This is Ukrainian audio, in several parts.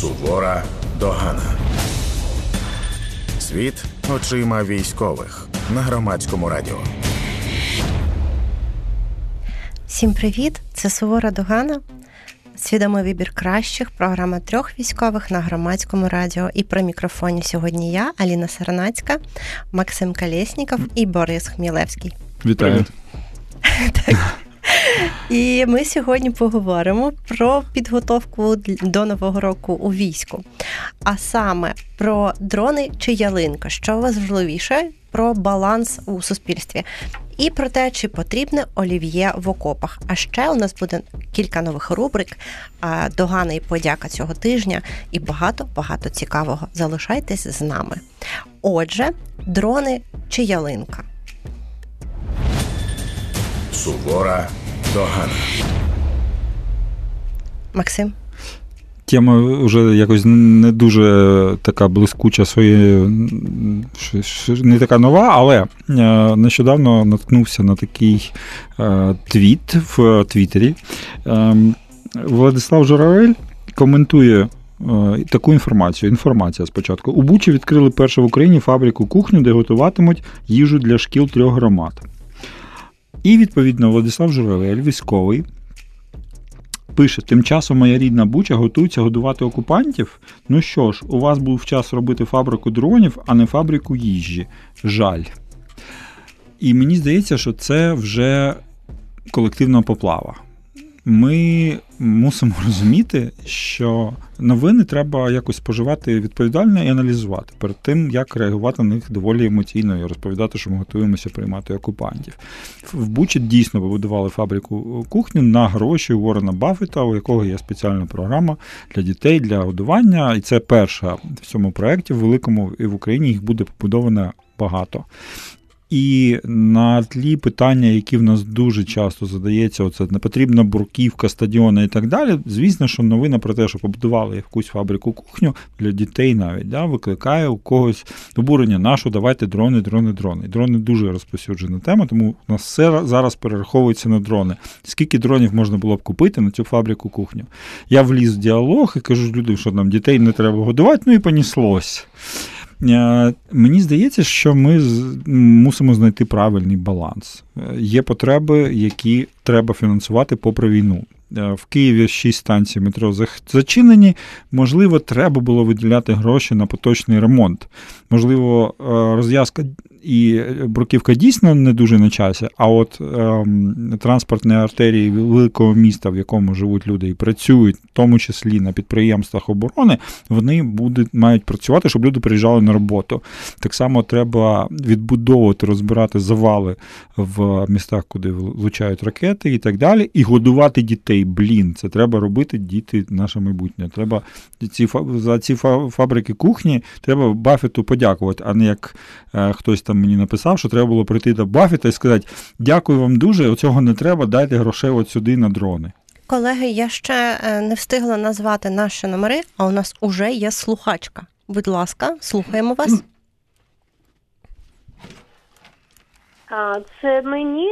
Сувора Догана. Світ очима військових на Громадському радіо. Всім привіт! Це Сувора Догана. Свідомий вибір кращих. Програма трьох військових на Громадському радіо. І при мікрофоні сьогодні я, Аліна Саранацька, Максим Калєсніков і Борис Хмілевський. Вітаю. І ми сьогодні поговоримо про підготовку до Нового року у війську. А саме про дрони чи ялинка, що важливіше, про баланс у суспільстві. І про те, чи потрібне олів'є в окопах. А ще у нас буде кілька нових рубрик, догана і подяка цього тижня, і багато-багато цікавого. Залишайтесь з нами. Отже, дрони чи ялинка? Сувора Догана. Максим? Тема вже якось не дуже така блискуча своєю, не така нова, але нещодавно наткнувся на такий твіт в Твіттері. Владислав Журавель коментує таку інформацію. Інформація спочатку. У Бучі відкрили першу в Україні фабрику-кухню, де готуватимуть їжу для шкіл 3 громад. І, відповідно, Владислав Журавель, військовий, пише: тим часом моя рідна Буча готується годувати окупантів. Ну що ж, у вас був час робити фабрику дронів, а не фабрику їжі. Жаль. І мені здається, що це вже колективна поплава. Ми мусимо розуміти, що новини треба якось споживати відповідально і аналізувати перед тим, як реагувати на них доволі емоційно і розповідати, що ми готуємося приймати окупантів. В Бучі дійсно побудували фабрику кухню на гроші Уоррена Баффета, у якого є спеціальна програма для дітей, для годування. І це перша в цьому проєкті в великому, і в Україні їх буде побудовано багато. І на тлі питання, які в нас дуже часто задається, оце не потрібна бурківка, стадіони і так далі, звісно, що новина про те, що побудували якусь фабрику-кухню для дітей навіть, викликає у когось обурення: нашу, давайте дрони, дрони, дрони. Дрони дуже розповсюджена тема, тому у нас все зараз перераховується на дрони. Скільки дронів можна було б купити на цю фабрику-кухню? Я вліз в діалог і кажу людям, що нам дітей не треба годувати, ну і понеслось. Мені здається, що ми мусимо знайти правильний баланс. Є потреби, які треба фінансувати попри війну. В Києві 6 станцій метро зачинені. Можливо, треба було виділяти гроші на поточний ремонт. Можливо, розв'язка і бруківка дійсно не дуже на часі, а от транспортні артерії великого міста, в якому живуть люди і працюють, в тому числі на підприємствах оборони, вони мають працювати, щоб люди приїжджали на роботу. Так само треба відбудовувати, розбирати завали в містах, куди влучають ракети і так далі, і годувати дітей. Блін, це треба робити, діти наше майбутнє. Треба за ці фабрики кухні треба Баффету подякувати, а не як хтось там мені написав, що треба було прийти до Баффета і сказати: дякую вам дуже, оцього не треба, дайте грошей от сюди на дрони. Колеги, я ще не встигла назвати наші номери, а у нас уже є слухачка. Будь ласка, слухаємо вас. Це мені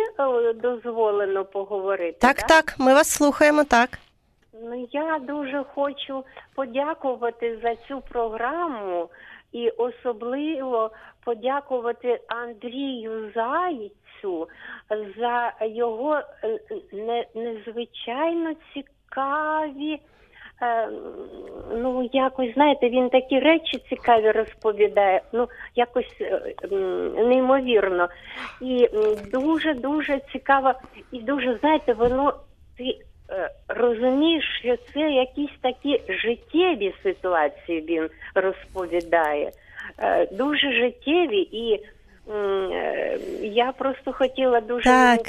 дозволено поговорити? Так, ми вас слухаємо, так. Я дуже хочу подякувати за цю програму. І особливо подякувати Андрію Заєцю за його незвичайно цікаві, якось, знаєте, він такі речі цікаві розповідає, якось неймовірно. І дуже-дуже цікаво, і дуже, знаєте, воно... Розумієш, що це якісь такі життєві ситуації він розповідає. Дуже життєві, і я просто хотіла дуже... Так,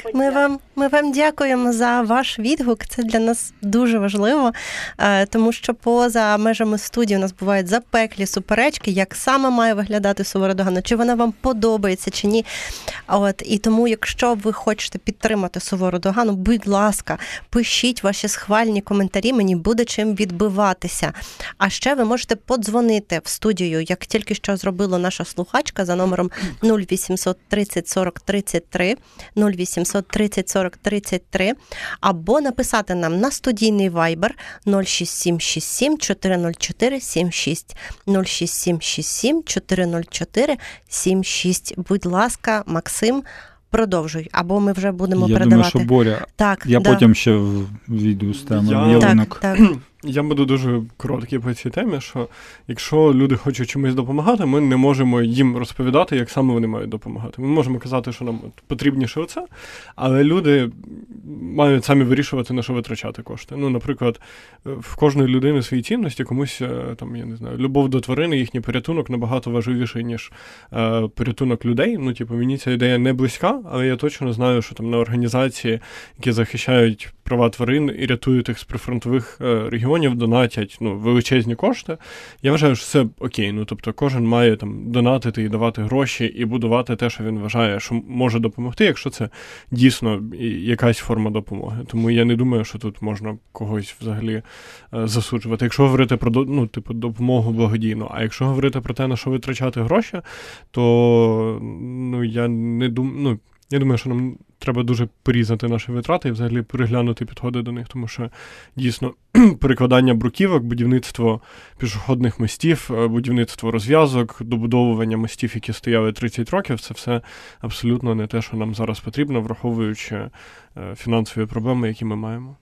ми вам дякуємо за ваш відгук, це для нас дуже важливо, тому що поза межами студії у нас бувають запеклі суперечки, як саме має виглядати Сувора Догана, чи вона вам подобається, чи ні. І тому, якщо ви хочете підтримати Сувору Догану, будь ласка, пишіть ваші схвальні коментарі, мені буде чим відбиватися. А ще ви можете подзвонити в студію, як тільки що зробила наша слухачка за номером 0 0830 40 33, 0830 40 33, або написати нам на студійний Viber 06767 404 76, 06767 404 76. Будь ласка, Максим, продовжуй, або ми вже будемо передавати. Я думаю, що Боря. Так, я потім ще війду з теми ялинок. Я буду дуже короткий по цій темі, що якщо люди хочуть чимось допомагати, ми не можемо їм розповідати, як саме вони мають допомагати. Ми можемо казати, що нам потрібніше оце, але люди мають самі вирішувати, на що витрачати кошти. Ну, наприклад, в кожної людини свої цінності, комусь, там, я не знаю, любов до тварини, їхній порятунок набагато важливіший, ніж порятунок людей. Ну, типу, мені ця ідея не близька, але я точно знаю, що там на організації, які захищають права тварин і рятують їх з прифронтових регіонів, донатять, ну, величезні кошти. Я вважаю, що це окей. Ну, тобто кожен має там донатити і давати гроші, і будувати те, що він вважає, що може допомогти, якщо це дійсно якась форма допомоги. Тому я не думаю, що тут можна когось взагалі засуджувати. Якщо говорити про, ну, типу, допомогу благодійну, а якщо говорити про те, на що витрачати гроші, то, ну, я не думаю, ну, я думаю, що нам треба дуже порізати наші витрати і взагалі переглянути підходи до них, тому що дійсно перекладання бруківок, будівництво пішохідних мостів, будівництво розв'язок, добудовування мостів, які стояли 30 років, це все абсолютно не те, що нам зараз потрібно, враховуючи фінансові проблеми, які ми маємо.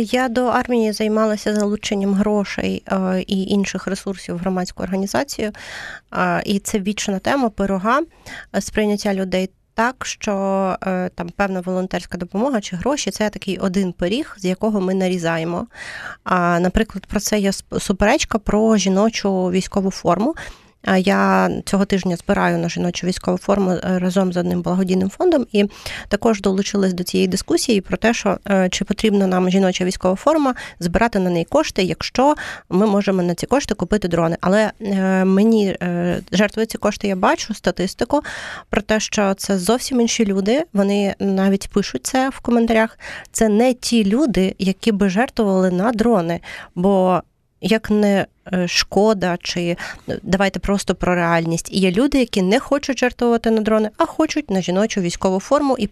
Я до армії займалася залученням грошей і інших ресурсів в громадську організацію, і це вічна тема пирога, сприйняття людей так, що там певна волонтерська допомога чи гроші – це такий один пиріг, з якого ми нарізаємо. А, наприклад, про це є суперечка про жіночу військову форму. Я цього тижня збираю на жіночу військову форму разом з одним благодійним фондом і також долучилась до цієї дискусії про те, що чи потрібна нам жіноча військова форма, збирати на неї кошти, якщо ми можемо на ці кошти купити дрони. Але мені жертвою ці кошти, я бачу статистику про те, що це зовсім інші люди, вони навіть пишуть це в коментарях. Це не ті люди, які би жертвували на дрони, бо як не шкода, чи давайте просто про реальність. І є люди, які не хочуть жертвувати на дрони, а хочуть на жіночу військову форму і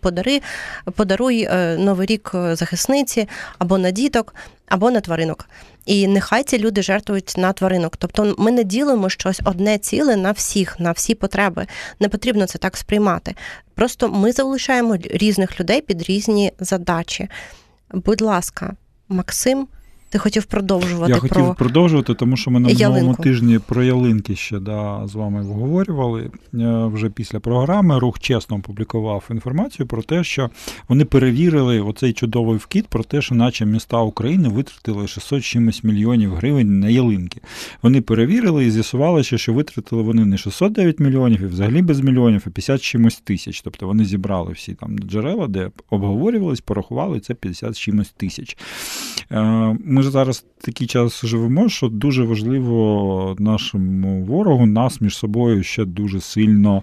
подаруй Новий рік захисниці, або на діток, або на тваринок. І нехай ці люди жертвують на тваринок. Тобто ми не ділимо щось одне ціле на всіх, на всі потреби. Не потрібно це так сприймати. Просто ми залишаємо різних людей під різні задачі. Будь ласка, Максим, ти хотів продовжувати. Я хотів продовжувати, тому що ми на минулому тижні про ялинки ще з вами обговорювали. Вже після програми Рух чесно опублікував інформацію про те, що вони перевірили оцей чудовий вкид про те, що наче міста України витратили 600 мільйонів гривень на ялинки. Вони перевірили і з'ясували, що витратили вони не 609 мільйонів, і взагалі без мільйонів, а 50 тисяч. Тобто вони зібрали всі там джерела, де обговорювались, порахували, це 50 тисяч. Ми ж зараз такий час живемо, що дуже важливо нашому ворогу нас між собою ще дуже сильно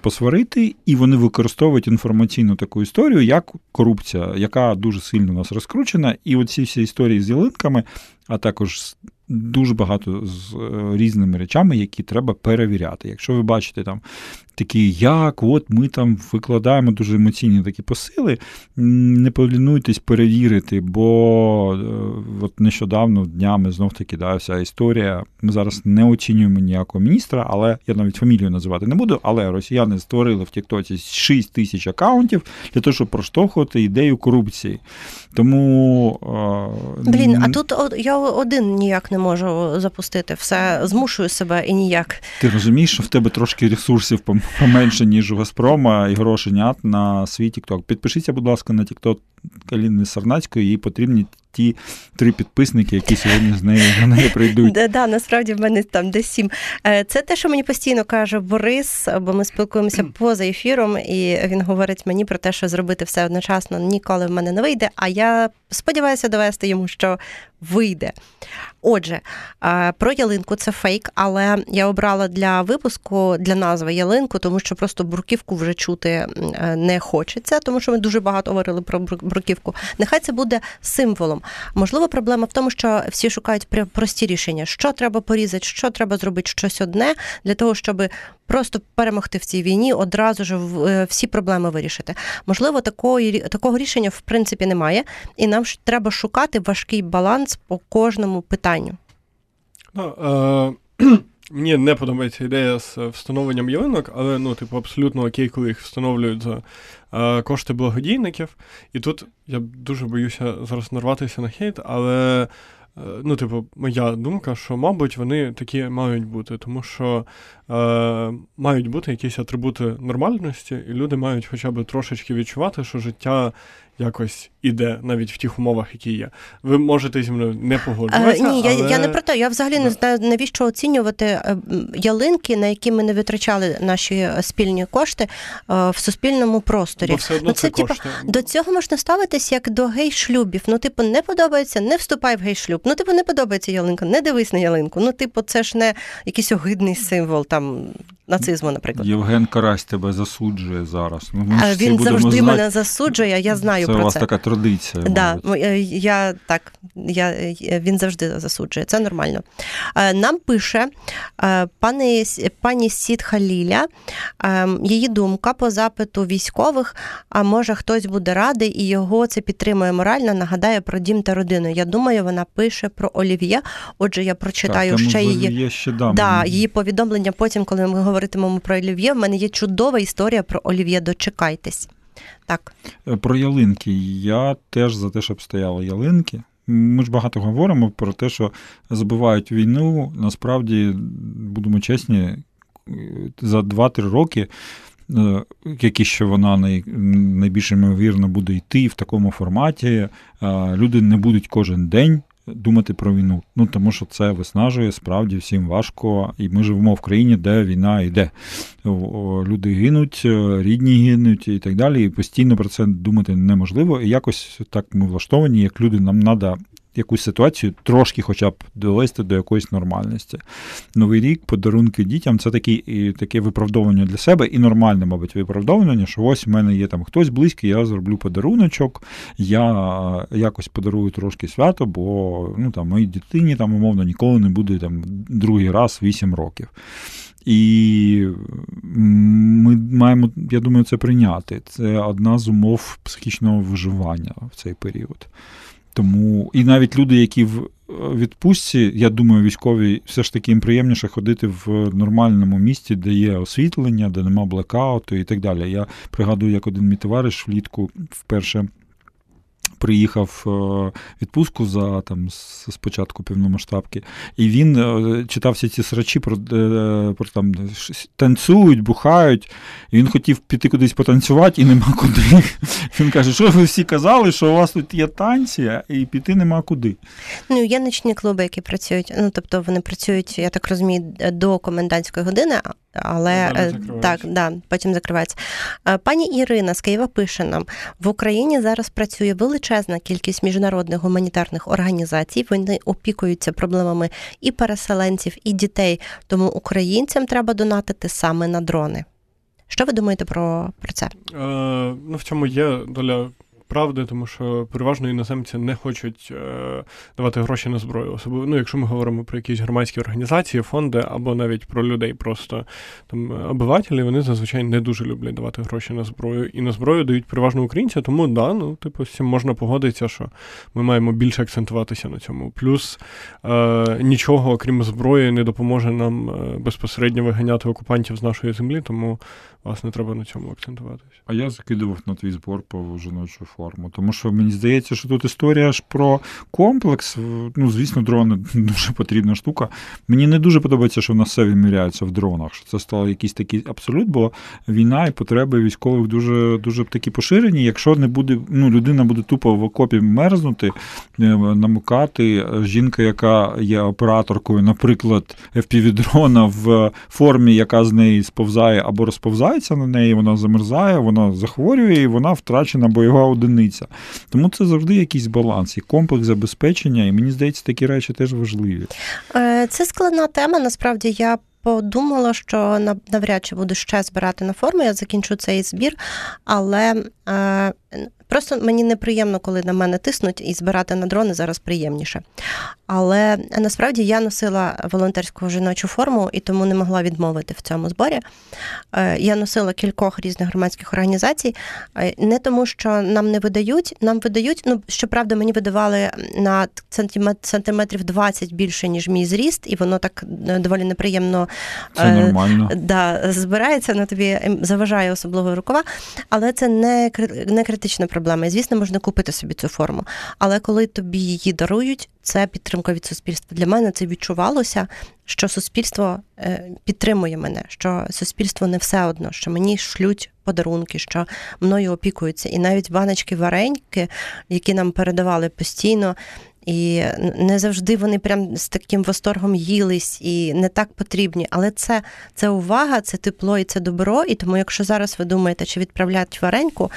посварити, і вони використовують інформаційну таку історію, як корупція, яка дуже сильно у нас розкручена, і оці всі історії з ялинками, а також дуже багато з різними речами, які треба перевіряти. Якщо ви бачите там такі, ми там викладаємо дуже емоційні такі посили, не полінуйтесь перевірити, бо от нещодавно днями знов-таки вся історія. Ми зараз не оцінюємо ніякого міністра, але я навіть фамілію називати не буду, але росіяни створили в Тіктоці 6 тисяч акаунтів для того, щоб проштовхувати ідею корупції. Тому... а тут я один ніяк не можу запустити. Все, змушую себе і ніяк. Ти розумієш, що в тебе трошки ресурсів поменше, ніж у «Газпрома», і грошенят на свій TikTok. Підпишіться, будь ласка, на TikTok Аліни Сарнацької, їй потрібні ті 3 підписники, які сьогодні на неї прийдуть. Да, насправді в мене там десь 7. Це те, що мені постійно каже Борис, бо ми спілкуємося поза ефіром, і він говорить мені про те, що зробити все одночасно ніколи в мене не вийде, а я сподіваюся довести йому, що вийде. Отже, про ялинку, це фейк, але я обрала для випуску, для назви ялинку, тому що просто бруківку вже чути не хочеться, тому що ми дуже багато говорили про бруківку. Нехай це буде символом. Можливо, проблема в тому, що всі шукають прості рішення. Що треба порізати, що треба зробити, щось одне, для того, щоб просто перемогти в цій війні, одразу ж всі проблеми вирішити. Можливо, такого рішення в принципі немає, і нам треба шукати важкий баланс по кожному питанню. Мені не подобається ідея з встановленням ялинок, але абсолютно окей, коли їх встановлюють за кошти благодійників. І тут я дуже боюся зараз нарватися на хейт, але моя думка, що, мабуть, вони такі мають бути, тому що мають бути якісь атрибути нормальності, і люди мають хоча б трошечки відчувати, що життя якось іде, навіть в тих умовах, які є. Ви можете зі мною не погоджуватися, ні, але... я не про те. Я взагалі не знаю, навіщо оцінювати ялинки, на які ми не витрачали наші спільні кошти в суспільному просторі. Бо все одно це кошти. До цього можна ставитись як до гей-шлюбів. Не подобається, не вступай в гей-шлюб. Не подобається ялинка, не дивись на ялинку. Це ж не якийсь огидний символ, нацизму, наприклад. Євген Карась тебе засуджує зараз. Він завжди мене засуджує, я знаю про це. Це у вас така традиція. Да, він завжди засуджує, це нормально. Нам пише пані Сідх Халіля, її думка по запиту військових, а може хтось буде радий і його це підтримує морально, нагадає про дім та родину. Я думаю, вона пише про Олів'є, отже, я прочитаю ще її повідомлення потім, коли ми говоритимемо про Олів'є. В мене є чудова історія про Олів'є, дочекайтесь. Так. Про ялинки. Я теж за те, щоб стояли ялинки. Ми ж багато говоримо про те, що забувають війну. Насправді, будемо чесні, за 2-3 роки, які ще вона найбільш ймовірно буде йти в такому форматі, люди не будуть кожен день думати про війну. Тому що це виснажує, справді всім важко. І ми живемо в країні, де війна йде. Люди гинуть, рідні гинуть і так далі. І постійно про це думати неможливо. І якось так ми влаштовані, як люди, нам треба якусь ситуацію трошки хоча б довести до якоїсь нормальності. Новий рік, подарунки дітям – це таке виправдовування для себе і нормальне, мабуть, виправдовування, що ось в мене є там хтось близький, я зроблю подаруночок, я якось подарую трошки свято, бо моїй дитині умовно ніколи не буде другий раз 8 років. І ми маємо, я думаю, це прийняти. Це одна з умов психічного виживання в цей період. Тому і навіть люди, які в відпустці, я думаю, військові, все ж таки їм приємніше ходити в нормальному місті, де є освітлення, де нема блекауту і так далі. Я пригадую, як один мій товариш влітку вперше приїхав відпустку за спочатку повномасштабки, і він читав всі ці срачі про танцюють, бухають, і він хотів піти кудись потанцювати, і нема куди. Він каже, що ви всі казали, що у вас тут є танці, і піти нема куди. Є нічні клуби, які працюють, тобто вони працюють, я так розумію, до комендантської години, але потім закривається. Пані Ірина з Києва пише нам, в Україні зараз працює величезна кількість міжнародних гуманітарних організацій, вони опікуються проблемами і переселенців, і дітей, тому українцям треба донатити саме на дрони. Що ви думаєте про це? В цьому є доля правди, тому що переважно іноземці не хочуть давати гроші на зброю. Особливо, якщо ми говоримо про якісь громадські організації, фонди або навіть про людей просто обивателі, вони зазвичай не дуже люблять давати гроші на зброю. І на зброю дають переважно українці, тому з цим можна погодитися, що ми маємо більше акцентуватися на цьому. Плюс нічого, окрім зброї, не допоможе нам безпосередньо виганяти окупантів з нашої землі, тому, власне, треба на цьому акцентуватися. А я закидував на твій збір по жіночу форму. Тому що, мені здається, що тут історія ж про комплекс. Звісно, дрони дуже потрібна штука. Мені не дуже подобається, що в нас все виміряється в дронах, що це стало якийсь такий абсолют, бо війна і потреби військових дуже, дуже такі поширені. Якщо не буде, людина буде тупо в окопі мерзнути, намокати. Жінка, яка є операторкою, наприклад, FPV-дрона в формі, яка з неї сповзає або розповзається на неї, вона замерзає, вона захворює і вона втрачена бойова одиниця. Тому це завжди якийсь баланс і комплекс забезпечення, і мені здається, такі речі теж важливі. Це складна тема, насправді я подумала, що навряд чи буду ще збирати на форму, я закінчу цей збір, але просто мені неприємно, коли на мене тиснуть, і збирати на дрони зараз приємніше. Але насправді я носила волонтерську жіночу форму, і тому не могла відмовити в цьому зборі. Я носила кількох різних громадських організацій, не тому, що нам видають, ну, щоправда, мені видавали на сантиметрів 20 більше, ніж мій зріст, і воно так доволі неприємно збирається, на тобі заважає особливо рукава, але це не критична проблема. І, звісно, можна купити собі цю форму. Але коли тобі її дарують, це підтримка від суспільства. Для мене це відчувалося, що суспільство підтримує мене, що суспільство не все одно, що мені шлють подарунки, що мною опікуються. І навіть баночки-вареньки, які нам передавали постійно, і не завжди вони прям з таким восторгом їлись і не так потрібні. Але це увага, це тепло і це добро. І тому, якщо зараз ви думаєте, чи відправляють вареньку,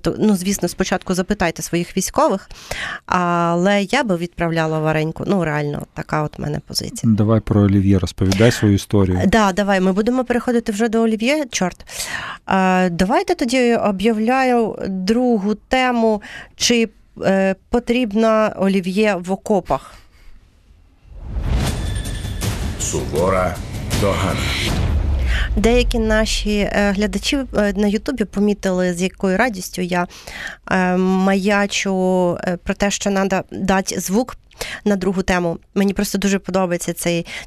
то, ну, звісно, спочатку запитайте своїх військових. Але я би відправляла вареньку. Ну, реально, така от в мене позиція. Давай про олів'є розповідай свою історію. Давай, ми будемо переходити вже до олів'є. Чорт. Давайте тоді об'являю другу тему, чи потрібна олів'є в окопах. Сувора Догана. Деякі наші глядачі на Ютубі помітили, з якою радістю я маячу про те, що треба дати звук на другу тему. Мені просто дуже подобається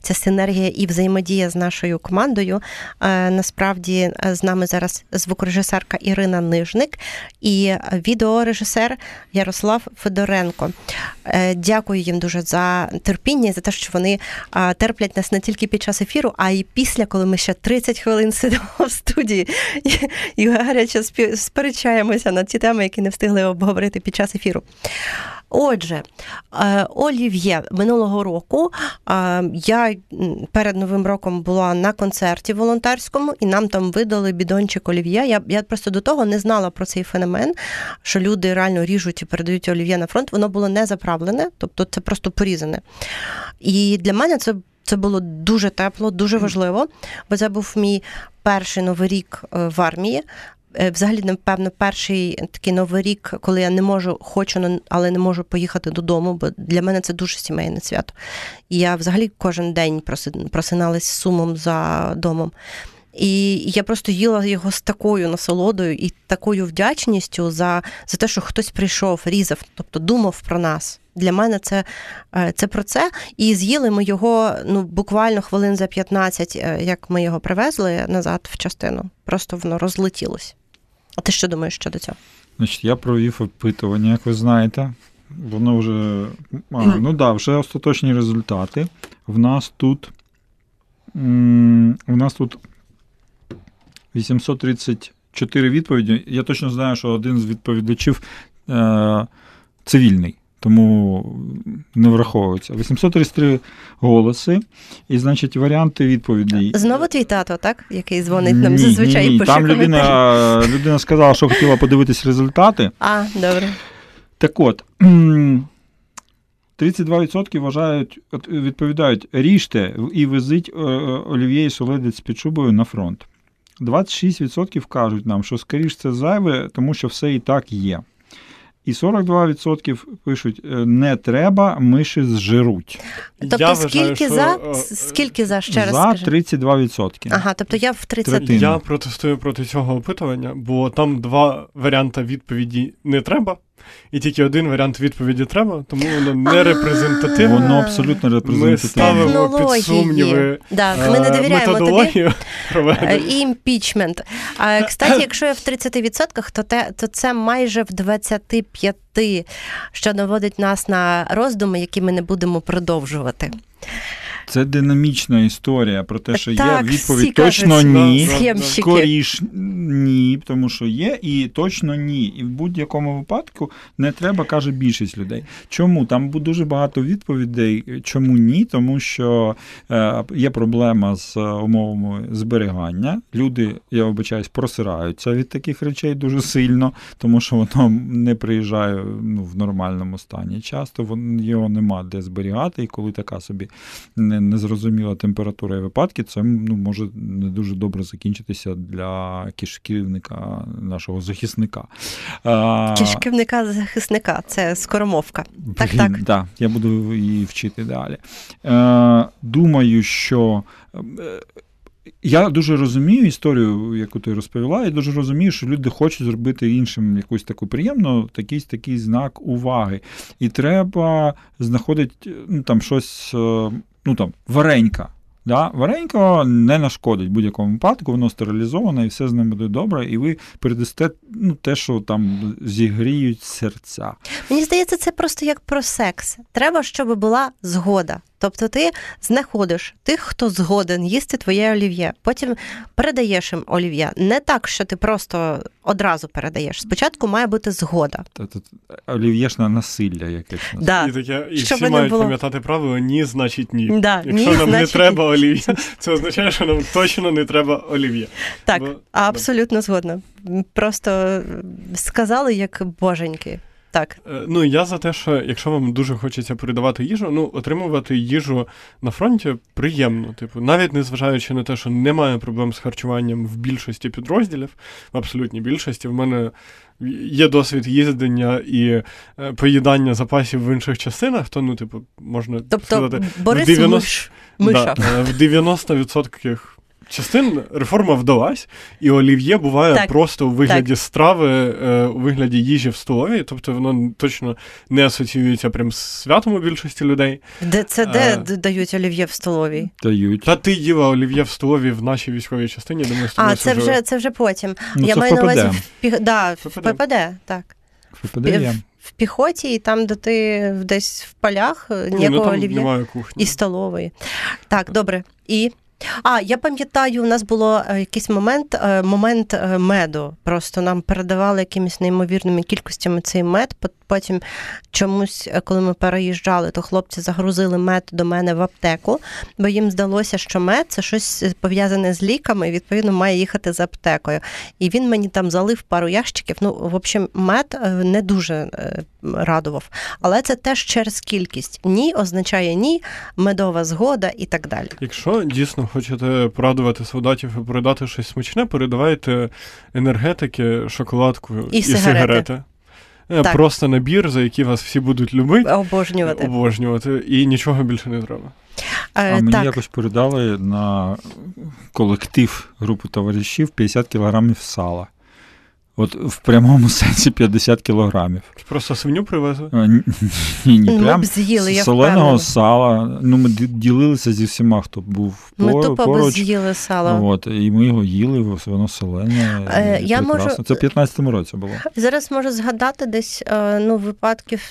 ця синергія і взаємодія з нашою командою. Насправді, з нами зараз звукорежисерка Ірина Нижник і відеорежисер Ярослав Федоренко. Дякую їм дуже за терпіння і за те, що вони терплять нас не тільки під час ефіру, а й після, коли ми ще 30 хвилин сидимо в студії і гаряче сперечаємося на ті теми, які не встигли обговорити під час ефіру. Отже, олів'є. Минулого року я перед Новим роком була на концерті волонтерському, і нам там видали бідончик олів'є. Я просто до того не знала про цей феномен, що люди реально ріжуть і передають олів'є на фронт. Воно було не заправлене, тобто це просто порізане. І для мене це було дуже тепло, дуже важливо, бо це був мій перший Новий рік в армії. Взагалі, напевно, перший такий Новий рік, коли я хочу, але не можу поїхати додому, бо для мене це дуже сімейне свято. І я взагалі кожен день просиналась з сумом за домом. І я просто їла його з такою насолодою і такою вдячністю за те, що хтось прийшов, різав, тобто думав про нас. Для мене це про це. І з'їли ми його буквально хвилин за 15, як ми його привезли назад в частину. Просто воно розлетілося. А ти що думаєш щодо цього? Значить, я провів опитування, як ви знаєте. Воно вже... вже остаточні результати. У нас тут 834 відповіді. Я точно знаю, що один з відповідачів цивільний. Тому не враховується. 833 голоси, і, значить, варіанти відповідей. Знову твій тато, так? Який дзвонить нам зазвичай і пише коментарі. Людина сказала, що хотіла подивитись результати. Добре. Так от, 32% відповідають, ріжте і везіть олів'є і солодець з під шубою на фронт. 26% кажуть нам, що, скоріш, це зайве, тому що все і так є. І 42% пишуть, не треба, миші зжируть. Тобто скільки за, ще раз скажи? За 32%. Тобто я в 30. Я протестую проти цього опитування, бо там два варіанти відповіді не треба, і тільки один варіант відповіді треба, тому воно не репрезентативне. Воно абсолютно репрезентативне. Ми ставимо під сумніви методологію. І імпічмент. Кстати, якщо я в 30%, то це майже в 25%, що наводить нас на роздуми, які ми не будемо продовжувати. Це динамічна історія про те, що так, є відповідь точно ні, скоріш ні, тому що є і точно ні. І в будь-якому випадку не треба, каже більшість людей. Чому? Там дуже багато відповідей, чому ні, тому що є проблема з умовами зберігання. Люди, я вибачаюсь, просираються від таких речей дуже сильно, тому що воно не приїжджає в нормальному стані. Часто його нема де зберігати, і коли така собі незрозуміла температура і випадки, це може не дуже добре закінчитися для кишківника, нашого захисника. Кишківника-захисника, це скоромовка. Так. Так, я буду її вчити далі. Думаю, що... Я дуже розумію історію, яку ти розповіла, і дуже розумію, що люди хочуть зробити іншим якусь таку приємну, такий знак уваги. І треба знаходити варенька. Да? Варенько не нашкодить в будь-якому випадку, воно стерилізоване, і все з ним буде добре, і ви передасте те, що там зігріють серця. Мені здається, це просто як про секс. Треба, щоб була згода. Тобто ти знаходиш тих, хто згоден їсти твоє олів'є. Потім передаєш їм олів'я. Не так, що ти просто одразу передаєш. Спочатку має бути згода. Олів'єшне насилля якесь. Да. І всі мають пам'ятати правило «ні, значить ні». Да. Якщо ні, нам значить... не треба олів'є, це означає, що нам точно не треба олів'є. Так, абсолютно згодна. Просто сказали як боженьки. Так. Я за те, що якщо вам дуже хочеться передавати їжу, отримувати їжу на фронті приємно. Навіть незважаючи на те, що немає проблем з харчуванням в більшості підрозділів, в абсолютній більшості, в мене є досвід їздення і поїдання запасів в інших частинах, то, можна сказати, Борис Миша. В 90% частин реформа вдалась, і олів'є буває просто у вигляді страви, у вигляді їжі в столові, тобто воно точно не асоціюється прям з святом у більшості людей. Де дають олів'є в столовій? Дають. Та ти їла олів'є в столовій в нашій військовій частині, думаю, що це вже потім. Я маю на увазі в ППД, так. В ППД є. В піхоті, і там, де ти десь в полях, ніякого олів'є і столової. Так, добре. І... я пам'ятаю, у нас було якийсь момент меду. Просто нам передавали якимись неймовірними кількостями цей мед. Потім чомусь, коли ми переїжджали, то хлопці загрузили мед до мене в аптеку, бо їм здалося, що мед – це щось пов'язане з ліками, і, відповідно, має їхати за аптекою. І він мені там залив пару ящиків. В общем, мед не дуже радував. Але це теж через кількість. Ні означає ні, медова згода і так далі. Якщо дійсно хочете порадувати солдатів і передати щось смачне, передавайте енергетики, шоколадку і сигарети. Так. Просто набір, за який вас всі будуть любити, обожнювати, і нічого більше не треба. Мені якось передали на колектив, групу товаришів 50 кілограмів сала. От в прямому сенсі 50 кілограмів. Просто свиню привезли? Ні, прям соленого сала. Ми ділилися зі всіма, хто був поруч. Ми тупо з'їли сало. І ми його їли, воно солене, прекрасно. Це в 15-му році було. Зараз можу згадати десь випадків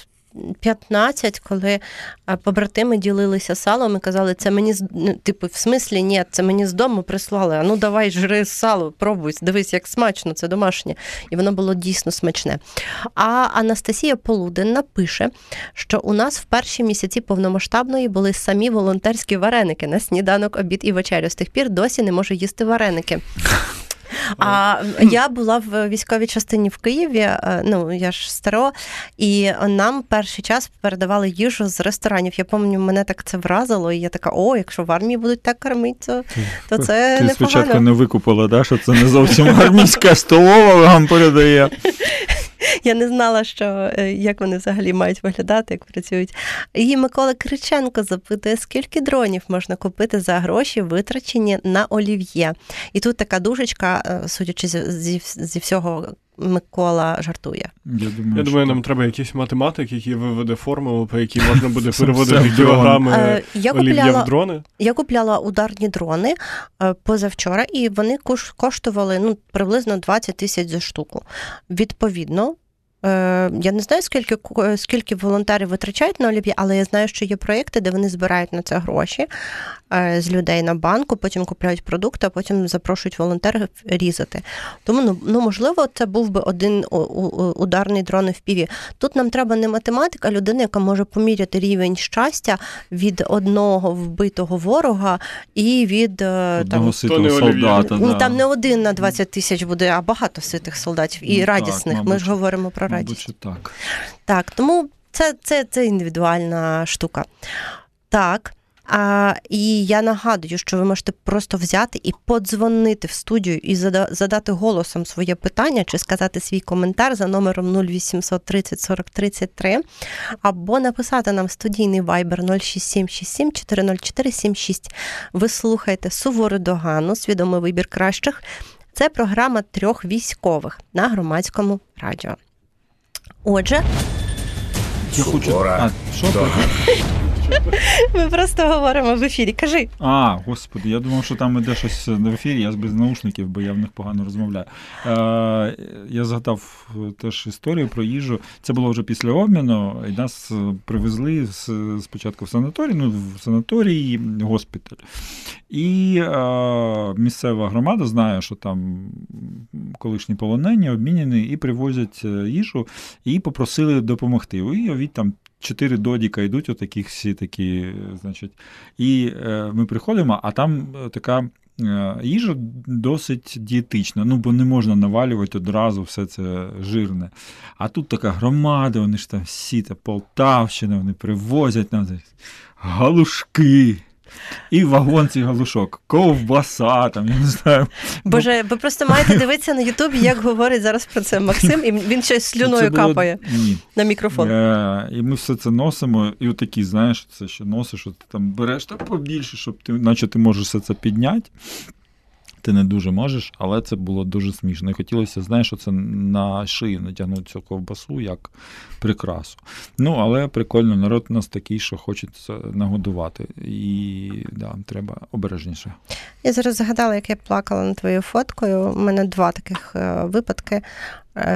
15, коли побратими ділилися салом і казали, це мені, в смислі, ні, це мені з дому прислали, давай жри сало, пробуй, дивись, як смачно, це домашнє. І воно було дійсно смачне. А Анастасія Полуденна пише, що у нас в перші місяці повномасштабної були самі волонтерські вареники на сніданок, обід і вечерю. З тих пір досі не можу їсти вареники. А я була в військовій частині в Києві, я ж старо, і нам перший час передавали їжу з ресторанів. Я пам'ятаю, мене так це вразило, і я така, якщо в армії будуть так кормити, то це непогано. Ти спочатку не викупила, да, що це не зовсім армійська столова вам передає. Я не знала, як вони взагалі мають виглядати, як працюють. І Микола Криченко запитує, скільки дронів можна купити за гроші, витрачені на олів'є. І тут така дужечка, судячи зі всього, Микола жартує. Я думаю, нам треба якийсь математик, який виведе формулу, по якій можна буде переводити кілограми олів'я в дрони. Я купляла ударні дрони позавчора, і вони коштували приблизно 20 тисяч за штуку. Відповідно, Я не знаю, скільки волонтерів витрачають на олів'є, але я знаю, що є проєкти, де вони збирають на це гроші з людей на банку, потім купляють продукти, а потім запрошують волонтерів різати. Тому, ну, можливо, це був би один ударний дрон FPV. Тут нам треба не математика, а людина, яка може поміряти рівень щастя від одного вбитого ворога і від... Одного ситого солдата. Да. Там не один на 20 тисяч буде, а багато ситих солдатів і радісних. Мабуть. Ми ж говоримо про радість. Мабуть, так. Так, тому це індивідуальна штука. Так. І я нагадую, що ви можете просто взяти і подзвонити в студію і задати голосом своє питання, чи сказати свій коментар за номером 0830 40 33, або написати нам студійний вайбер 06767 40476. Ви слухаєте «Сувору Догану. Свідомий вибір кращих». Це програма трьох військових на Громадському радіо. Отже... Сувора Догана. Ми просто говоримо в ефірі. Кажи. Господи, я думав, що там іде щось в ефірі. Я без наушників, бо я в них погано розмовляю. Я згадав теж історію про їжу. Це було вже після обміну. І нас привезли спочатку в санаторій, госпіталь. І місцева громада знає, що там колишні полонені, обмінені, і привозять їжу. І попросили допомогти. І від там 4 додіка йдуть, отаких всі такі, значить. І ми приходимо, а там така їжа досить дієтична, бо не можна навалювати одразу все це жирне. А тут така громада, вони ж там всі, та Полтавщина, вони привозять нам галушки. І вагон цих галушок, ковбаса, там, я не знаю. Боже, ви просто маєте дивитися на Ютубі, як говорить зараз про це Максим, і він щось слюною капає на мікрофон. І ми все це носимо, і отакі, знаєш, це ще носиш, от ти там береш так побільше, щоб ти, наче ти можеш все це підняти. Ти не дуже можеш, але це було дуже смішно. І хотілося, знаєш, що це на шию натягнути цю ковбасу, як прикрасу. Але прикольно, народ у нас такий, що хочеться нагодувати. І, треба обережніше. Я зараз згадала, як я плакала над твоєю фоткою. У мене 2 таких випадки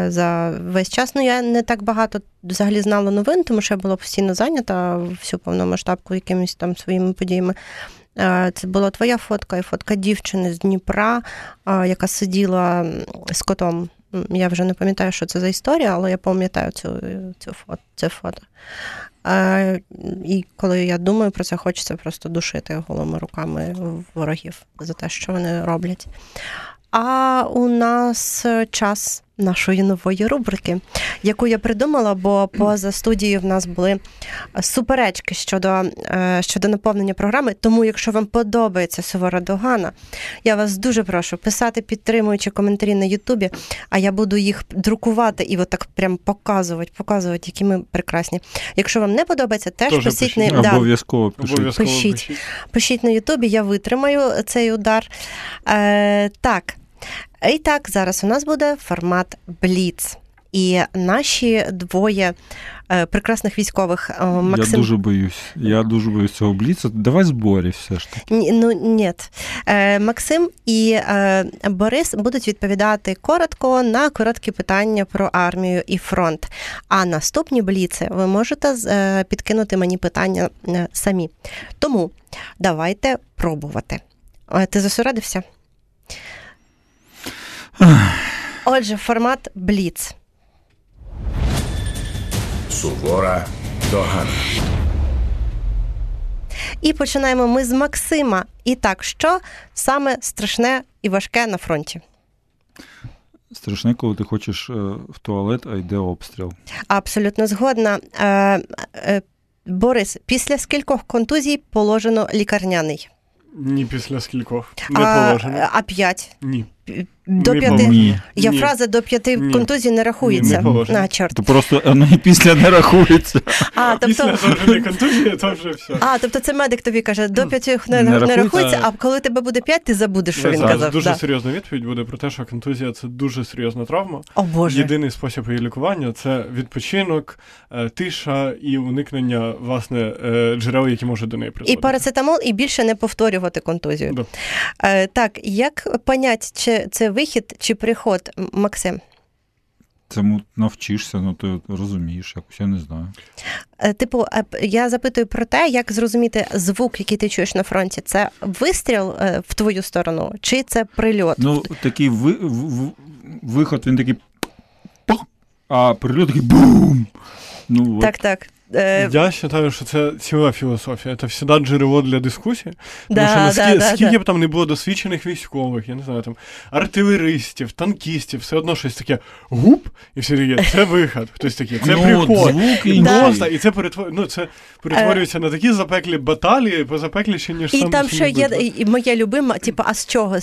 за весь час. Я не так багато взагалі знала новин, тому що я була постійно зайнята всю повномасштабку якимись там своїми подіями. Це була твоя фотка і фотка дівчини з Дніпра, яка сиділа з котом. Я вже не пам'ятаю, що це за історія, але я пам'ятаю це фото. І коли я думаю про це, хочеться просто душити голими руками ворогів за те, що вони роблять. А у нас час нашої нової рубрики, яку я придумала, бо поза студією в нас були суперечки щодо наповнення програми. Тому, якщо вам подобається «Сувора Догана», я вас дуже прошу писати підтримуючі коментарі на Ютубі, а я буду їх друкувати і отак прям показувати, які ми прекрасні. Якщо вам не подобається, теж пишіть. Обов'язково пишіть. Пишіть на Ютубі, я витримаю цей удар. Так. І так, зараз у нас буде формат «Бліц». І наші 2 прекрасних військових, Максим... Я дуже боюсь цього бліцу. Давай зборі все ж таки. Ні. Максим і Борис будуть відповідати коротко на короткі питання про армію і фронт. А наступні бліци ви можете підкинути мені питання самі. Тому давайте пробувати. Ти зосередився? Отже, формат «Бліц». Сувора Догана. І починаємо ми з Максима. І так, що саме страшне і важке на фронті? Страшне, коли ти хочеш в туалет, а йде обстріл. Абсолютно згодна. Борис, після скількох контузій положено лікарняний? Ні, після скількох. Не положено. А 5? Ні. До 5. Я фраза до 5 контузій не рахується. Не положено. То просто після не рахується. Після контузії, то вже все. Тобто це медик тобі каже, до 5 не рахується, а коли тебе буде 5, ти забудеш, що він казав. Дуже серйозна відповідь буде про те, що контузія – це дуже серйозна травма. О, Боже. Єдиний спосіб її лікування – це відпочинок, тиша і уникнення, власне, джерел, які можуть до неї призводити. І парацетамол, і більше не повторювати контузію. Так, як понять, чи це вихід, чи приход, Максим? цьому навчишся, ну ти розумієш якось, я не знаю. Типу, я запитую про те, як зрозуміти звук, який ти чуєш на фронті. Це вистріл в твою сторону, чи це прильот? Ну, такий виход, він такий пах, а прильот такий бум. Ну, так, от. Так. Я считаю, що це ціла філософія. Це завжди джерело для дискусії. Тому що скільки б там не було досвідчених військових, я не знаю, там, артилеристів, танкістів, все одно щось таке гуп, і всі такі, це вихід, хтось такий, це приход. І це перетворюється на такі запеклі баталії, позапекліші, ніж саме. І там, що є моє любиме, типу, а з чого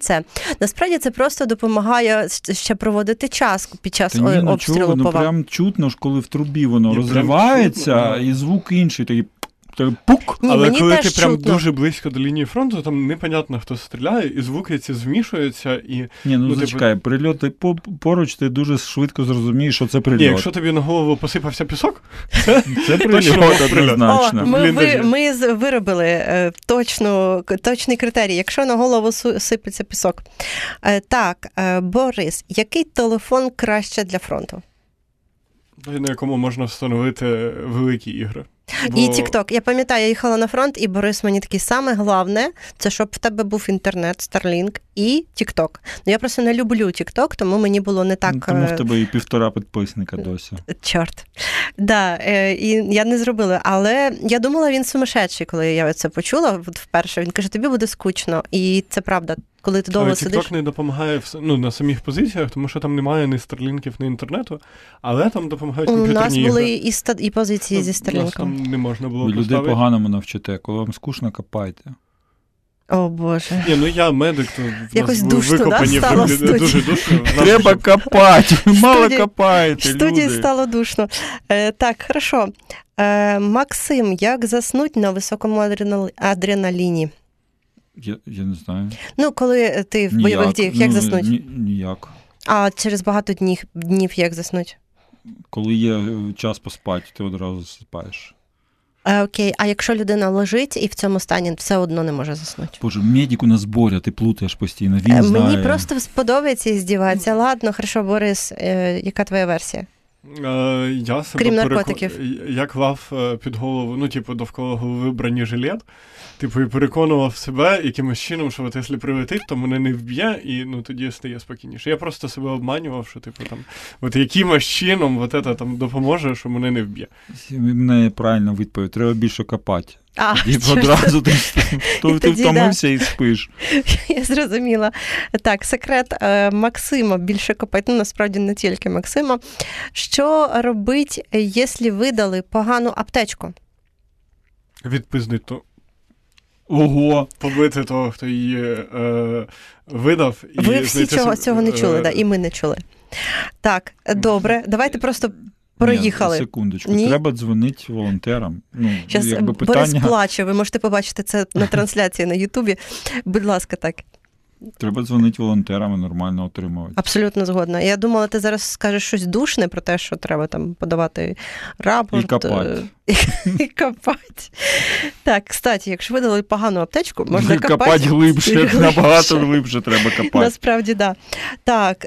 це? Насправді це просто допомагає ще проводити час під час обстрілу. Ну, прям чутно, коли в трубі воно розриває, і звук інший, такий пук. Ні, але коли ти прям дуже близько до лінії фронту, там непонятно, хто стріляє, і звуки ці змішуються. І, зачекай, прильоти поруч, ти дуже швидко зрозумієш, що це прильот. Ні, якщо тобі на голову посипався пісок, це прильот однозначно. Ми виробили точний критерій, якщо на голову сипеться пісок. Так, Борис, який телефон краще для фронту? На якому можна встановити великі ігри. І TikTok. Я пам'ятаю, я їхала на фронт, і Борис мені такий, саме головне, це щоб в тебе був інтернет, Starlink і TikTok. Ну, я просто не люблю TikTok, тому мені було не так... Тому в тебе і 1,5 підписника досі. Чорт. Да, і я не зробила. Але я думала, він сумасшедший, коли я це почула вперше. Він каже, тобі буде скучно. І це правда. Коли ти довго сидиш. TikTok не допомагає на самих позиціях, тому що там немає ні старлінків, ні інтернету, але там допомагають комп'ютерні ігри. У нас були і позиції зі старлінком. Там не можна було поставити. Людей поганому навчите, коли вам скучно, копайте. О, Боже. Ні, я медик, то якось душно, да, стало дуже душно. Треба копати, мало копаєте, люди. В студії стало душно. Так, хорошо. Максим, як заснуть на високому адреналіні? Я не знаю. Ну, коли ти в бойових діях, як заснуть? Ніяк. А через багато днів як заснуть? Коли є час поспати, ти одразу засипаєш. Окей, а якщо людина лежить і в цьому стані все одно не може заснути? Боже, медику на зборі, ти плутаєш постійно, він знає. Мені просто сподобається і здіватися. Ладно, хорошо, Борис, яка твоя версія? Я себе крім наркотиків. Я клав під голову, довкола голови бронежилет, і переконував себе якимось чином, що от якщо прилетить, то мене не вб'є, і тоді стає спокійніше. Я просто себе обманював, що от якимось чином допоможе, що мене не вб'є. Мене правильно відповідь, треба більше копати. І одразу ти втомився і спиш. Я зрозуміла. Так, секрет Максима більше копати, насправді не тільки Максима. Що робить, якщо видали погану аптечку? Відпиздить то. Ого! Побити того, хто її видав. Ви всі цього не чули, і ми не чули. Так, добре, давайте просто... Проїхали. Ні, секундочку. Ні? Треба дзвонити волонтерам. Щас Борис плаче, ви можете побачити це на трансляції на Ютубі. Будь ласка, так. Треба дзвонити волонтерам і нормально отримувати. Абсолютно згодна. Я думала, ти зараз скажеш щось душне про те, що треба там подавати рапорт. І копати. І копати. Так, кстати, якщо ви дали погану аптечку, можна копати. Копати глибше, набагато глибше треба копати. Насправді, да. Так,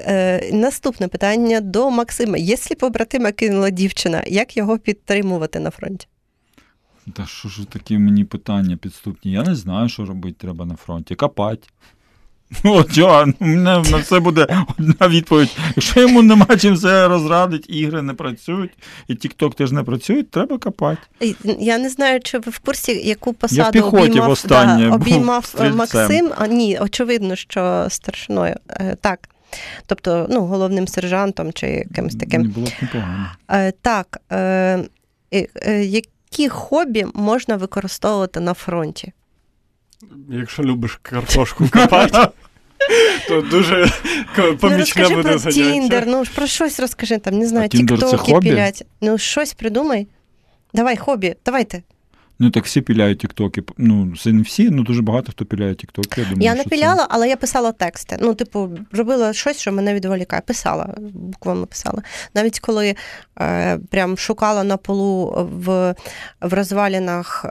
наступне питання до Максима. Якщо побратима кинула дівчина, як його підтримувати на фронті? Та що ж такі мені питання підступні? Я не знаю, що робити треба на фронті. Копати. У мене на все буде одна відповідь. Якщо йому нема чим все розрадити, ігри не працюють, і TikTok теж не працюють, треба копати. Я не знаю, чи ви в курсі, яку посаду обіймав Максим. Ні, очевидно, що старшиною. Так. Тобто, головним сержантом чи якимось таким. Не було б непогано. Так. Які хобі можна використовувати на фронті? Якщо любиш картошку копати, то дуже помічне буде заняття. Розкажи про Тіндер, про щось розкажи, не знаю, тіктоки пілять. Щось придумай. Давай, хобі, давайте. Ну так всі піляють тіктоки. Ну, не всі, але дуже багато хто піляє тіктоки. Я не піляла, це... але я писала тексти. Ну, типу, робила щось, що мене відволікає. Писала, буквами писала. Навіть коли прям шукала на полу в розвалінах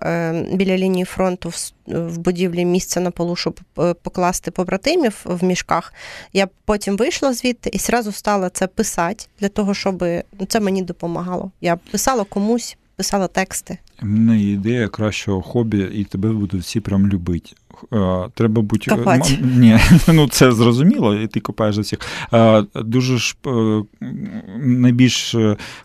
біля лінії фронту в будівлі місце на полу, щоб покласти побратимів в мішках, я потім вийшла звідти і одразу стала це писати, для того, щоб це мені допомагало. Я писала комусь, писала тексти. У мене є ідея кращого хобі, і тебе будуть всі прям любити. Треба бути... Копати. Ні, ну це зрозуміло, і ти копаєш за всіх. Дуже ж найбільш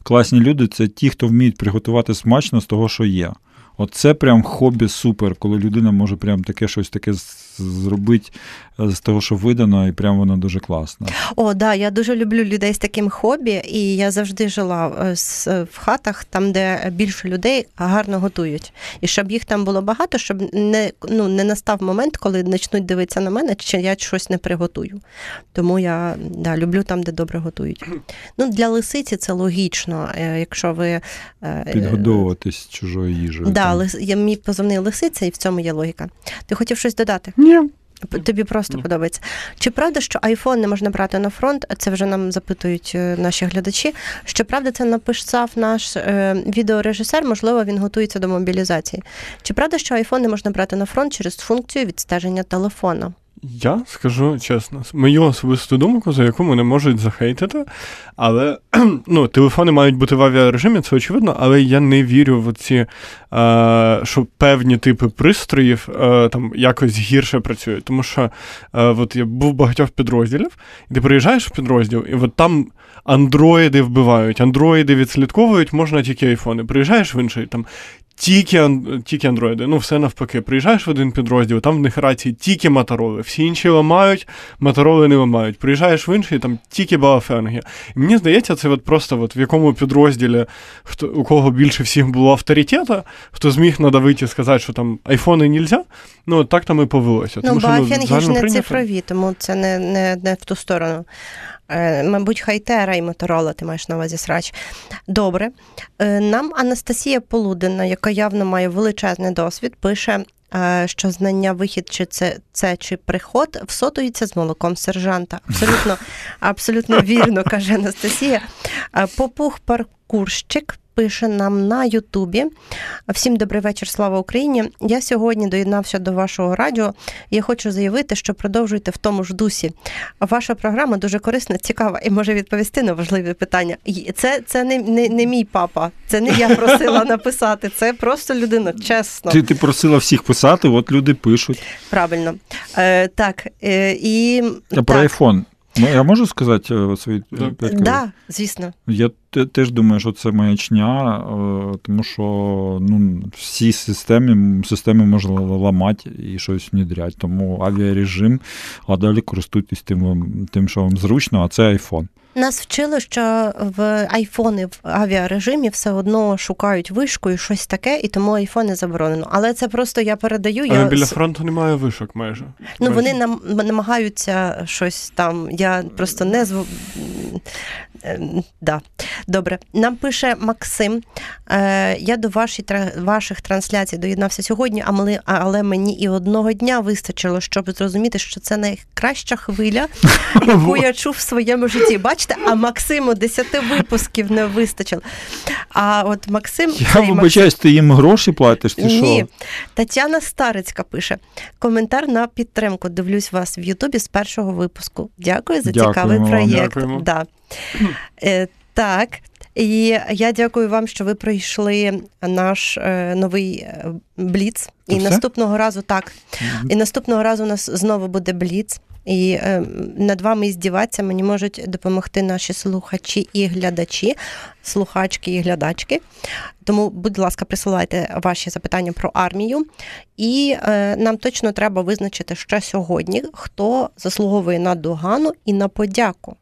класні люди – це ті, хто вміють приготувати смачно з того, що є. Оце прям хобі супер, коли людина може прям таке щось таке зробити з того, що видано, і прям воно дуже класно. О, да, я дуже люблю людей з таким хобі, і я завжди жила в хатах, там, де більше людей гарно готують. І щоб їх там було багато, щоб не настав момент, коли почнуть дивитися на мене, чи я щось не приготую. Тому я, да, люблю там, де добре готують. Ну, для лисиці це логічно, якщо ви... Підгодовуватись чужою їжею. Да, мій позивний лисиця, і в цьому є логіка. Ти хотів щось додати? Ні. Тобі просто подобається. Чи правда, що айфон не можна брати на фронт? Це вже нам запитують наші глядачі. Чи правда це написав наш відеорежисер? Можливо, він готується до мобілізації. Чи правда, що айфон не можна брати на фронт через функцію відстеження телефона? Я скажу чесно, мою особисту думку, за яку мене можуть захейтити, але ну, телефони мають бути в авіарежимі, це очевидно, але я не вірю в ці, що певні типи пристроїв там якось гірше працюють. Тому що от я був багатьох підрозділів, і ти приїжджаєш в підрозділ, і от там андроїди вбивають, андроїди відслідковують, можна тільки айфони. Приїжджаєш в інший, там... Тільки андроїди, ну все навпаки. Приїжджаєш в один підрозділ, там в них рації тільки мотороли, всі інші ламають, мотороли не ламають. Приїжджаєш в інший, там тільки балафенги. І мені здається, це от просто от в якому підрозділі, хто, у кого більше всіх було авторитета, хто зміг надавити і сказати, що там айфони нельзя, ну так там і повелося. Ну, балафенги ж не цифрові, тому це не в ту сторону. Мабуть, Хайтера і Моторола, ти маєш на увазі срач. Добре. Нам Анастасія Полуденна, яка явно має величезний досвід, пише, що знання вихід, чи це чи приход, всотується з молоком сержанта. Абсолютно вірно, каже Анастасія. Попух-паркурщик пише нам на Ютубі. Всім добрий вечір, слава Україні. Я сьогодні доєднався до вашого радіо. Я хочу заявити, що продовжуйте в тому ж дусі. Ваша програма дуже корисна, цікава і може відповісти на важливі питання. Це не мій папа. Це не я просила написати. Це просто людина, чесно. Ти просила всіх писати, от люди пишуть. Правильно. А про айфон. Я можу сказати свої 5 кг? Так, звісно. Я теж думаю, що це маячня, тому що ну, всі системи можна ламати і щось внедряти. Тому авіарежим, а далі користуйтесь тим, що вам зручно, а це айфон. Нас вчили, що в айфони в авіарежимі все одно шукають вишку і щось таке, і тому айфони заборонено. Але це просто я передаю. Але біля фронту немає вишок майже. Ну, вони нам намагаються щось там. Я просто не... Да. Добре. Нам пише Максим. Я до ваших трансляцій доєднався сьогодні, але мені і одного дня вистачило, щоб зрозуміти, що це найкраща хвиля, яку я чув в своєму житті. Бачите, а Максиму 10 випусків не вистачило. А от Максим... Я вибачаюсь, ти їм гроші платиш, ти що? Ні. Тетяна Старицька пише. Коментар на підтримку. Дивлюсь вас в Ютубі з першого випуску. Дякую за цікавий проєкт. Дякуємо. Да. Так, і я дякую вам, що ви пройшли наш новий бліц. І все? Наступного разу у нас знову буде бліц. І над вами здіватися мені можуть допомогти наші слухачі і глядачі, слухачки і глядачки. Тому, будь ласка, присилайте ваші запитання про армію. І нам точно треба визначити ще сьогодні, хто заслуговує на догану і на подяку.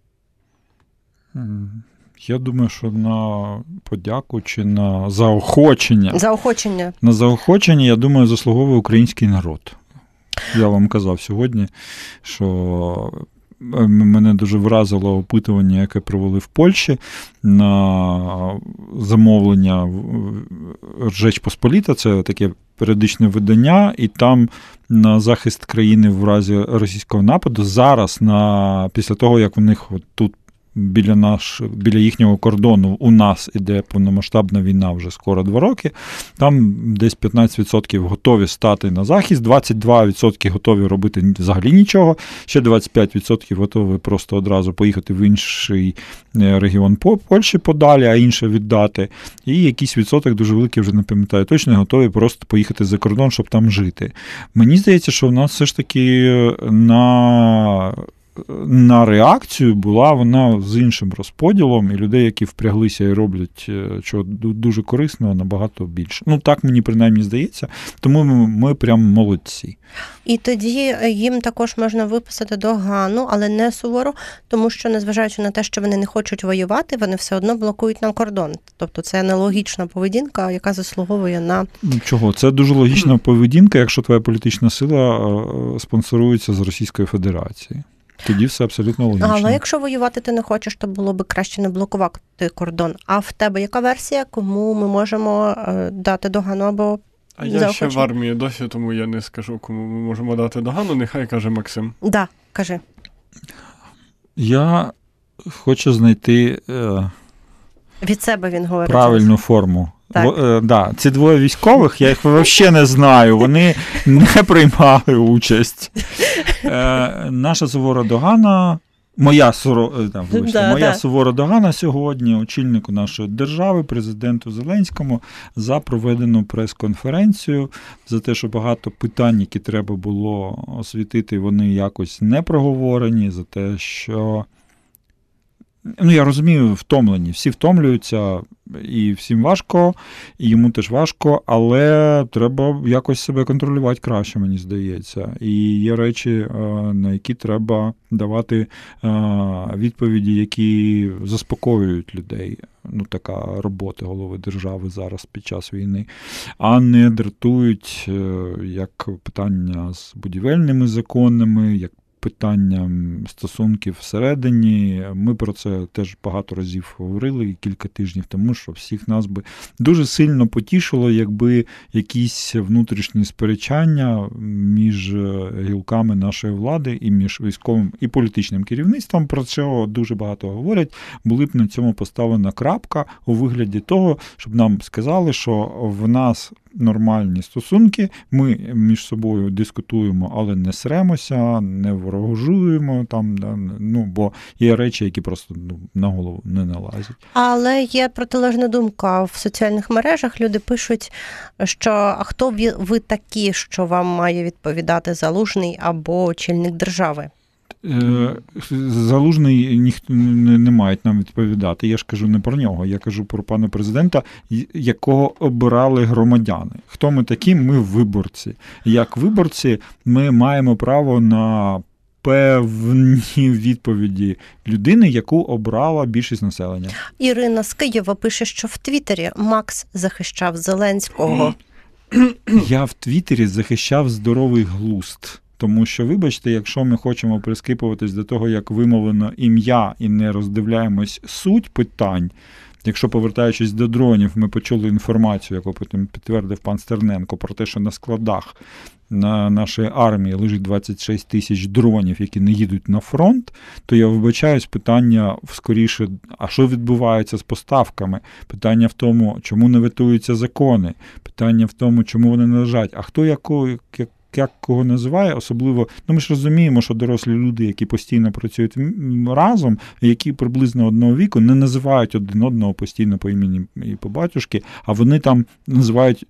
Я думаю, що на подяку чи на заохочення. Заохочення. На заохочення, я думаю, заслуговує український народ. Я вам казав сьогодні, що мене дуже вразило опитування, яке провели в Польщі на замовлення «Ржечпосполіта», це таке періодичне видання, і там на захист країни в разі російського нападу зараз, після того, як у них от тут біля їхнього кордону у нас іде повномасштабна війна вже скоро 2 роки, там десь 15% готові стати на захист, 22% готові робити взагалі нічого, ще 25% готові просто одразу поїхати в інший регіон Польщі подалі, а інше віддати, і якийсь відсоток, дуже великий, вже не пам'ятаю точно, готові просто поїхати за кордон, щоб там жити. Мені здається, що в нас все ж таки на реакцію була вона з іншим розподілом, і людей, які впряглися і роблять чого дуже корисного, набагато більше. Ну, так мені принаймні здається, тому ми прям молодці. І тоді їм також можна виписати догану, але не суворо, тому що, незважаючи на те, що вони не хочуть воювати, вони все одно блокують нам кордон. Тобто це нелогічна поведінка, яка заслуговує на... Чого? Це дуже логічна поведінка, якщо твоя політична сила спонсорується з Російської Федерації. Тоді все абсолютно логічно. Але якщо воювати ти не хочеш, то було б краще не блокувати кордон. А в тебе яка версія, кому ми можемо дати догану або... А я ще в армії досі, тому я не скажу, кому ми можемо дати догану. Нехай каже Максим. Да, кажи. Я хочу знайти... Від себе він говорить. Правильну форму. Да, ці 2 військових, я їх взагалі не знаю, вони не приймали участь. Наша Сувора Догана, моя Сувора Догана сьогодні очільнику нашої держави, президенту Зеленському, за проведену прес-конференцію, за те, що багато питань, які треба було освітити, вони якось не проговорені, за те, що... Ну, я розумію, втомлені. Всі втомлюються, і всім важко, і йому теж важко, але треба якось себе контролювати краще, мені здається. І є речі, на які треба давати відповіді, які заспокоюють людей. Ну, така робота голови держави зараз під час війни, а не дратують, як питання з будівельними законами, як питанням стосунків всередині. Ми про це теж багато разів говорили кілька тижнів тому, що всіх нас би дуже сильно потішило, якби якісь внутрішні сперечання між гілками нашої влади і між військовим і політичним керівництвом, про це дуже багато говорять, були б на цьому поставлена крапка у вигляді того, щоб нам сказали, що в нас нормальні стосунки, ми між собою дискутуємо, але не сремося, не ворожуємо там, ну, бо є речі, які просто на голову не налазять. Але є протилежна думка в соціальних мережах, люди пишуть, що а хто ви такі, що вам має відповідати Залужний або очільник держави? Залужний ніхто не має нам відповідати. Я ж кажу не про нього, я кажу про пана президента, якого обирали громадяни. Хто ми такі? Ми виборці. Як виборці ми маємо право на певні відповіді людини, яку обрала більшість населення. Ірина з Києва пише, що в Твіттері Макс захищав Зеленського. Я в Твіттері захищав здоровий глузд. Тому що, вибачте, якщо ми хочемо прискіпуватись до того, як вимовлено ім'я, і не роздивляємось суть питань, якщо, повертаючись до дронів, ми почули інформацію, яку потім підтвердив пан Стерненко, про те, що на складах на нашій армії лежить 26 000 дронів, які не їдуть на фронт, то я вибачаюсь, питання скоріше, а що відбувається з поставками? Питання в тому, чому не ветуються закони? Питання в тому, чому вони не лежать? А хто як кого називає, особливо, ну ми ж розуміємо, що дорослі люди, які постійно працюють разом, які приблизно одного віку, не називають один одного постійно по імені і по батюшки, а вони там називають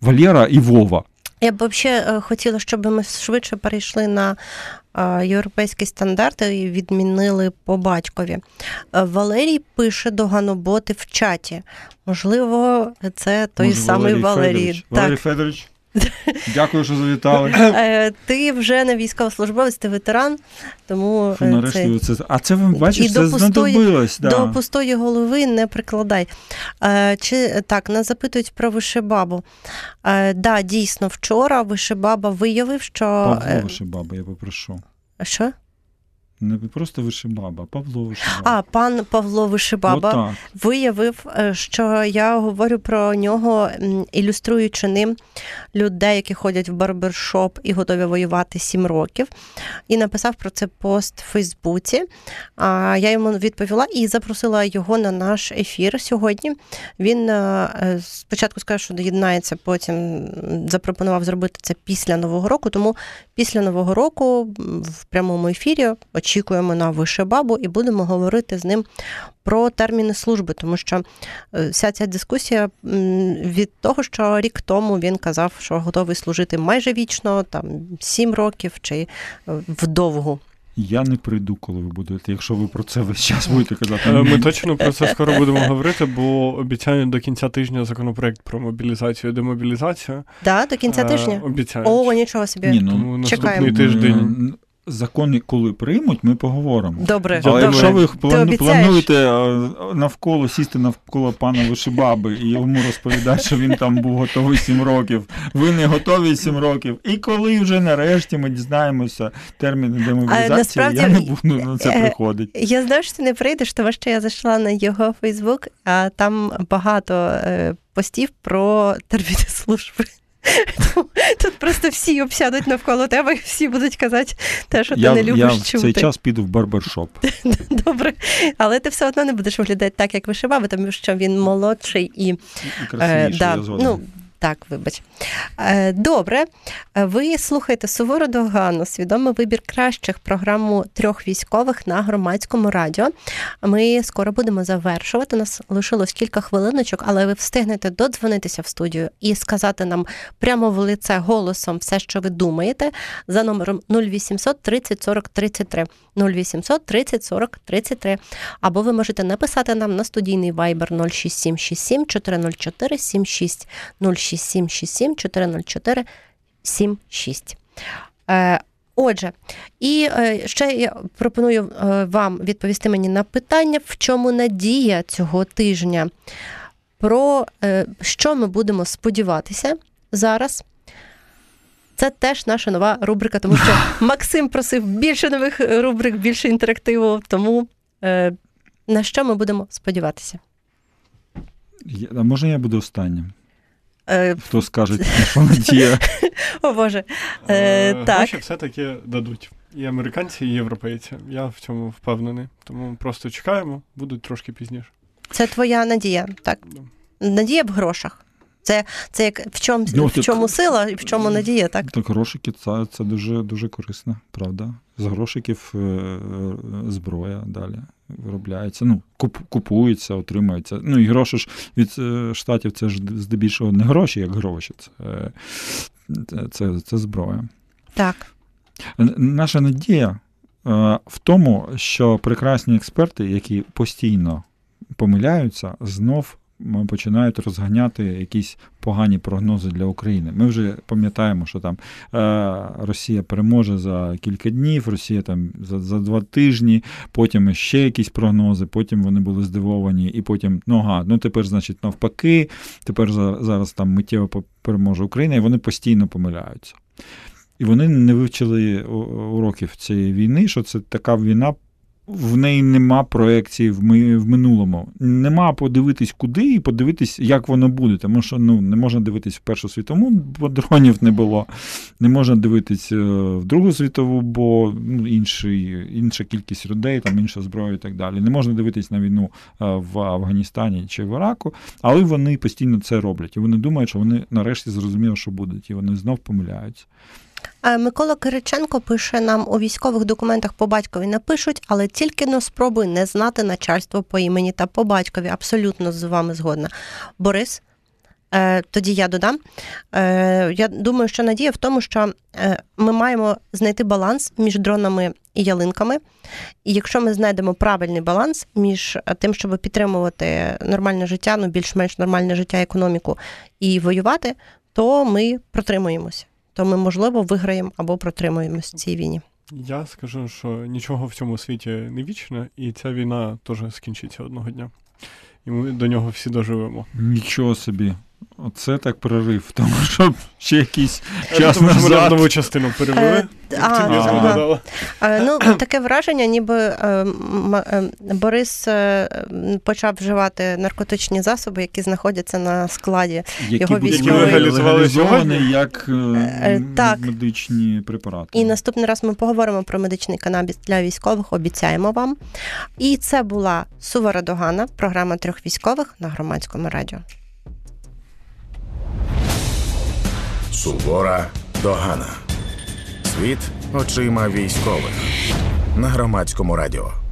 Валера і Вова. Я б взагалі хотіла, щоб ми швидше перейшли на європейські стандарти і відмінили по батькові. Валерій пише доганоботи в чаті. Можливо, це той самий Валерій. Валерій Федорович. Дякую, що завітали. Ти вже не військовослужбовець, ти ветеран, тому... Фу, нарешті, це... А це, ви бачиш, це знадобилось. Да. До пустої голови не прикладай. Так, нас запитують про Вишибабу. Да, дійсно, вчора Вишибаба виявив, що... Павло Вишибаба, я попрошу. Що? Не просто Вишибаба, а Павло Вишибаба. А, пан Павло Вишибаба виявив, що я говорю про нього, ілюструючи ним людей, які ходять в барбершоп і готові воювати 7 років. І написав про це пост в Фейсбуці. Я йому відповіла і запросила його на наш ефір сьогодні. Він спочатку сказав, що доєднається, потім запропонував зробити це після Нового року. Тому після Нового року в прямому ефірі очікуємо на Вишибабу і будемо говорити з ним про терміни служби, тому що вся ця дискусія від того, що рік тому він казав, що готовий служити майже вічно, там 7 років чи вдовгу. Я не прийду, коли ви будете, якщо ви про це весь час будете казати. Ми точно про це скоро будемо говорити, бо обіцяють до кінця тижня законопроект про мобілізацію і демобілізацію. Так, до кінця тижня? Обіцяють. О, нічого собі. Ні, ну, чекаємо. Наступний тиждень. Закони, коли приймуть, ми поговоримо. Добре. Але якщо ви плануєте навколо, сісти навколо пана Вишибаби і йому розповідати, що він там був готовий 7 років, ви не готові 7 років, і коли вже нарешті ми дізнаємося терміни демобілізації, насправді, я не буду на це приходити. Я знаю, що ти не прийдеш, тому що я зайшла на його Фейсбук, а там багато постів про терміни служби. Тут просто всі обсядуть навколо тебе і всі будуть казати те, що ти не любиш чути. Я в цей час піду в барбершоп. Добре, але ти все одно не будеш виглядати так, як Вишибаба, тому що він молодший і красивіший, я згоден. Так, вибач. Добре, ви слухаєте «Сувору Догану», свідомий вибір кращих, програму 3 військових на Громадському радіо. Ми скоро будемо завершувати, нас лишилось кілька хвилиночок, але ви встигнете додзвонитися в студію і сказати нам прямо в лице голосом все, що ви думаєте, за номером 0800 30 40 33. 0800 30 40 33. Або ви можете написати нам на студійний Viber 06767 404 76 06767 404 76. Отже, і ще я пропоную вам відповісти мені на питання, в чому надія цього тижня, про що ми будемо сподіватися зараз. Це теж наша нова рубрика, тому що Максим просив більше нових рубрик, більше інтерактиву, тому на що ми будемо сподіватися? А може я буду останнім? Хто скаже, що надія. О, Боже. Гроші все-таки дадуть. І американці, і європейці. Я в цьому впевнений. Тому просто чекаємо, будуть трошки пізніше. Це твоя надія, так? Надія в грошах. Це як в чому сила і в чому надія, так? Так, грошики – це дуже, дуже корисно, правда. З грошиків зброя далі виробляється, купується, отримується. Ну, і гроші ж від штатів – це ж здебільшого не гроші, як гроші. Це зброя. Так. Наша надія в тому, що прекрасні експерти, які постійно помиляються, знов починають розганяти якісь погані прогнози для України. Ми вже пам'ятаємо, що там Росія переможе за кілька днів, Росія там за 2 тижні, потім ще якісь прогнози, потім вони були здивовані, і потім, тепер, значить, навпаки, тепер зараз там миттєво переможе Україна, і вони постійно помиляються. І вони не вивчили уроків цієї війни, що це така війна, в неї нема проекції в минулому. Нема подивитись куди і подивитись, як воно буде. Тому що не можна дивитись в Першу світову, бо дронів не було. Не можна дивитись в Другу світову, бо інша кількість людей, там інша зброя і так далі. Не можна дивитись на війну в Афганістані чи в Іраку, але вони постійно це роблять. І вони думають, що вони нарешті зрозуміли, що будуть. І вони знов помиляються. Микола Криченко пише нам, у військових документах по батькові напишуть, але тільки спробуй не знати начальство по імені та по батькові. Абсолютно з вами згодна. Борис, тоді я додам. Я думаю, що надія в тому, що ми маємо знайти баланс між дронами і ялинками. І якщо ми знайдемо правильний баланс між тим, щоб підтримувати нормальне життя, більш-менш нормальне життя, економіку і воювати, то ми протримуємося. То ми, можливо, виграємо або протримуємось в цій війні. Я скажу, що нічого в цьому світі не вічне, і ця війна теж скінчиться одного дня. І ми до нього всі доживемо. Нічого собі. Це так прорив, тому що ще якийсь час тому, назад... Ми нову частину перевели. Ну, таке враження, ніби Борис почав вживати наркотичні засоби, які знаходяться на складі його військової... легалізовані як медичні препарати. І наступний раз ми поговоримо про медичний канабіс для військових, обіцяємо вам. І це була Сувора Догана, програма трьох військових на Громадському радіо. Сувора Догана. Світ очима військових. На Громадському радіо.